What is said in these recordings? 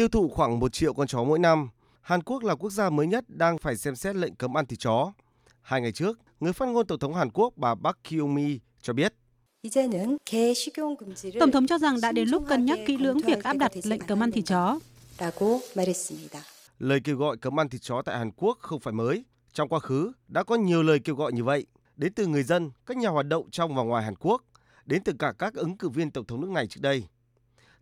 tiêu thụ khoảng 1 triệu con chó mỗi năm. Hàn Quốc là quốc gia mới nhất đang phải xem xét lệnh cấm ăn thịt chó. 2 ngày trước, người phát ngôn Tổng thống Hàn Quốc bà Park Geun Hye cho biết, Tổng thống cho rằng đã đến lúc cân nhắc kỹ lưỡng việc áp đặt lệnh cấm ăn thịt chó. Lời kêu gọi cấm ăn thịt chó tại Hàn Quốc không phải mới. Trong quá khứ, đã có nhiều lời kêu gọi như vậy, đến từ người dân, các nhà hoạt động trong và ngoài Hàn Quốc, đến từ cả các ứng cử viên Tổng thống nước này trước đây.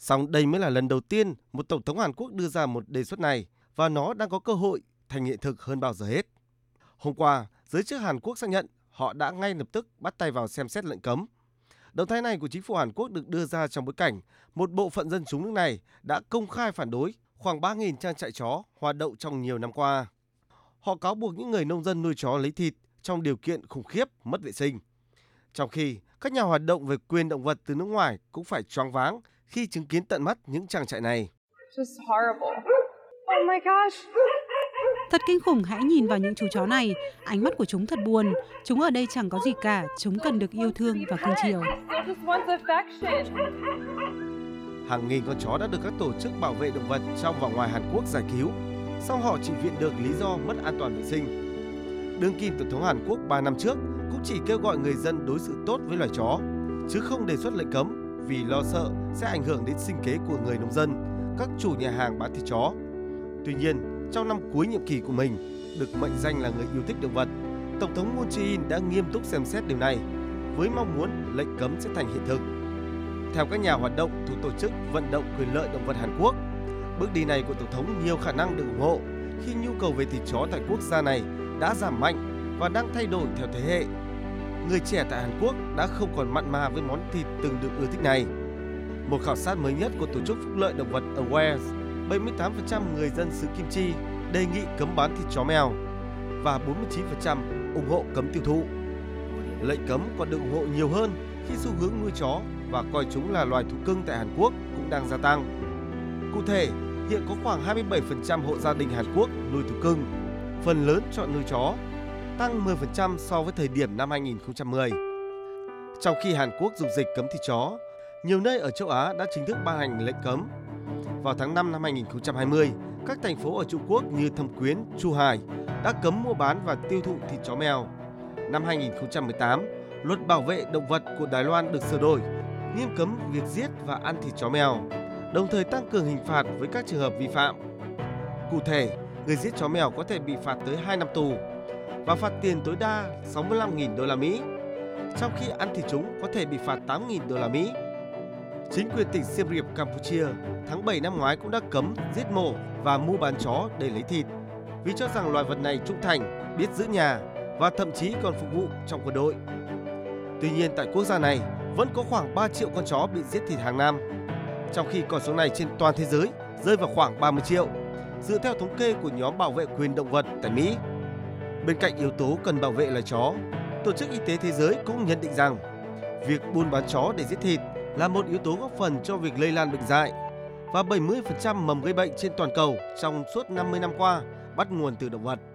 Song đây mới là lần đầu tiên một Tổng thống Hàn Quốc đưa ra một đề xuất này, và nó đang có cơ hội thành hiện thực hơn bao giờ hết. Hôm qua, giới chức Hàn Quốc xác nhận họ đã ngay lập tức bắt tay vào xem xét lệnh cấm. Động thái này của chính phủ Hàn Quốc được đưa ra trong bối cảnh một bộ phận dân chúng nước này đã công khai phản đối khoảng 3.000 trang trại chó hoạt động trong nhiều năm qua. Họ cáo buộc những người nông dân nuôi chó lấy thịt trong điều kiện khủng khiếp, mất vệ sinh. Trong khi các nhà hoạt động về quyền động vật từ nước ngoài cũng phải choáng váng khi chứng kiến tận mắt những trang trại này. Thật kinh khủng, hãy nhìn vào những chú chó này, ánh mắt của chúng thật buồn, chúng ở đây chẳng có gì cả, chúng cần được yêu thương và cưng chiều. Hàng nghìn con chó đã được các tổ chức bảo vệ động vật trong và ngoài Hàn Quốc giải cứu, song họ chỉ viện được lý do mất an toàn vệ sinh. Đương kim Tổng thống Hàn Quốc 3 năm trước cũng chỉ kêu gọi người dân đối xử tốt với loài chó, chứ không đề xuất lệnh cấm vì lo sợ sẽ ảnh hưởng đến sinh kế của người nông dân, các chủ nhà hàng bán thịt chó. Tuy nhiên, trong năm cuối nhiệm kỳ của mình, được mệnh danh là người yêu thích động vật, Tổng thống Moon Jae-in đã nghiêm túc xem xét điều này, với mong muốn lệnh cấm sẽ thành hiện thực. Theo các nhà hoạt động thuộc tổ chức vận động quyền lợi động vật Hàn Quốc, bước đi này của Tổng thống nhiều khả năng được ủng hộ khi nhu cầu về thịt chó tại quốc gia này đã giảm mạnh và đang thay đổi theo thế hệ. Người trẻ tại Hàn Quốc đã không còn mặn mà với món thịt từng được ưa thích này. Một khảo sát mới nhất của tổ chức phúc lợi động vật AWARE, 78% người dân xứ Kim Chi đề nghị cấm bán thịt chó mèo và 49% ủng hộ cấm tiêu thụ. Lệnh cấm còn được ủng hộ nhiều hơn khi xu hướng nuôi chó và coi chúng là loài thú cưng tại Hàn Quốc cũng đang gia tăng. Cụ thể, hiện có khoảng 27% hộ gia đình Hàn Quốc nuôi thú cưng, phần lớn chọn nuôi chó, tăng 10% so với thời điểm năm 2010. Trong khi Hàn Quốc dục dịch cấm thịt chó, nhiều nơi ở châu Á đã chính thức ban hành lệnh cấm. Vào tháng 5 năm 2020, các thành phố ở Trung Quốc như Thâm Quyến, Chu Hải đã cấm mua bán và tiêu thụ thịt chó mèo. Năm 2018, luật bảo vệ động vật của Đài Loan được sửa đổi, nghiêm cấm việc giết và ăn thịt chó mèo, đồng thời tăng cường hình phạt với các trường hợp vi phạm. Cụ thể, người giết chó mèo có thể bị phạt tới 2 năm tù và phạt tiền tối đa 65.000 đô la Mỹ, trong khi ăn thịt chúng có thể bị phạt 8.000 đô la Mỹ. Chính quyền tỉnh Siem Reap, Campuchia tháng 7 năm ngoái cũng đã cấm giết mổ và mua bán chó để lấy thịt vì cho rằng loài vật này trung thành, biết giữ nhà và thậm chí còn phục vụ trong quân đội. Tuy nhiên, tại quốc gia này vẫn có khoảng 3 triệu con chó bị giết thịt hàng năm, trong khi con số này trên toàn thế giới rơi vào khoảng 30 triệu, dựa theo thống kê của nhóm bảo vệ quyền động vật tại Mỹ. Bên cạnh yếu tố cần bảo vệ loài chó, Tổ chức Y tế Thế giới cũng nhận định rằng việc buôn bán chó để giết thịt là một yếu tố góp phần cho việc lây lan bệnh dại và 70% mầm gây bệnh trên toàn cầu trong suốt 50 năm qua bắt nguồn từ động vật.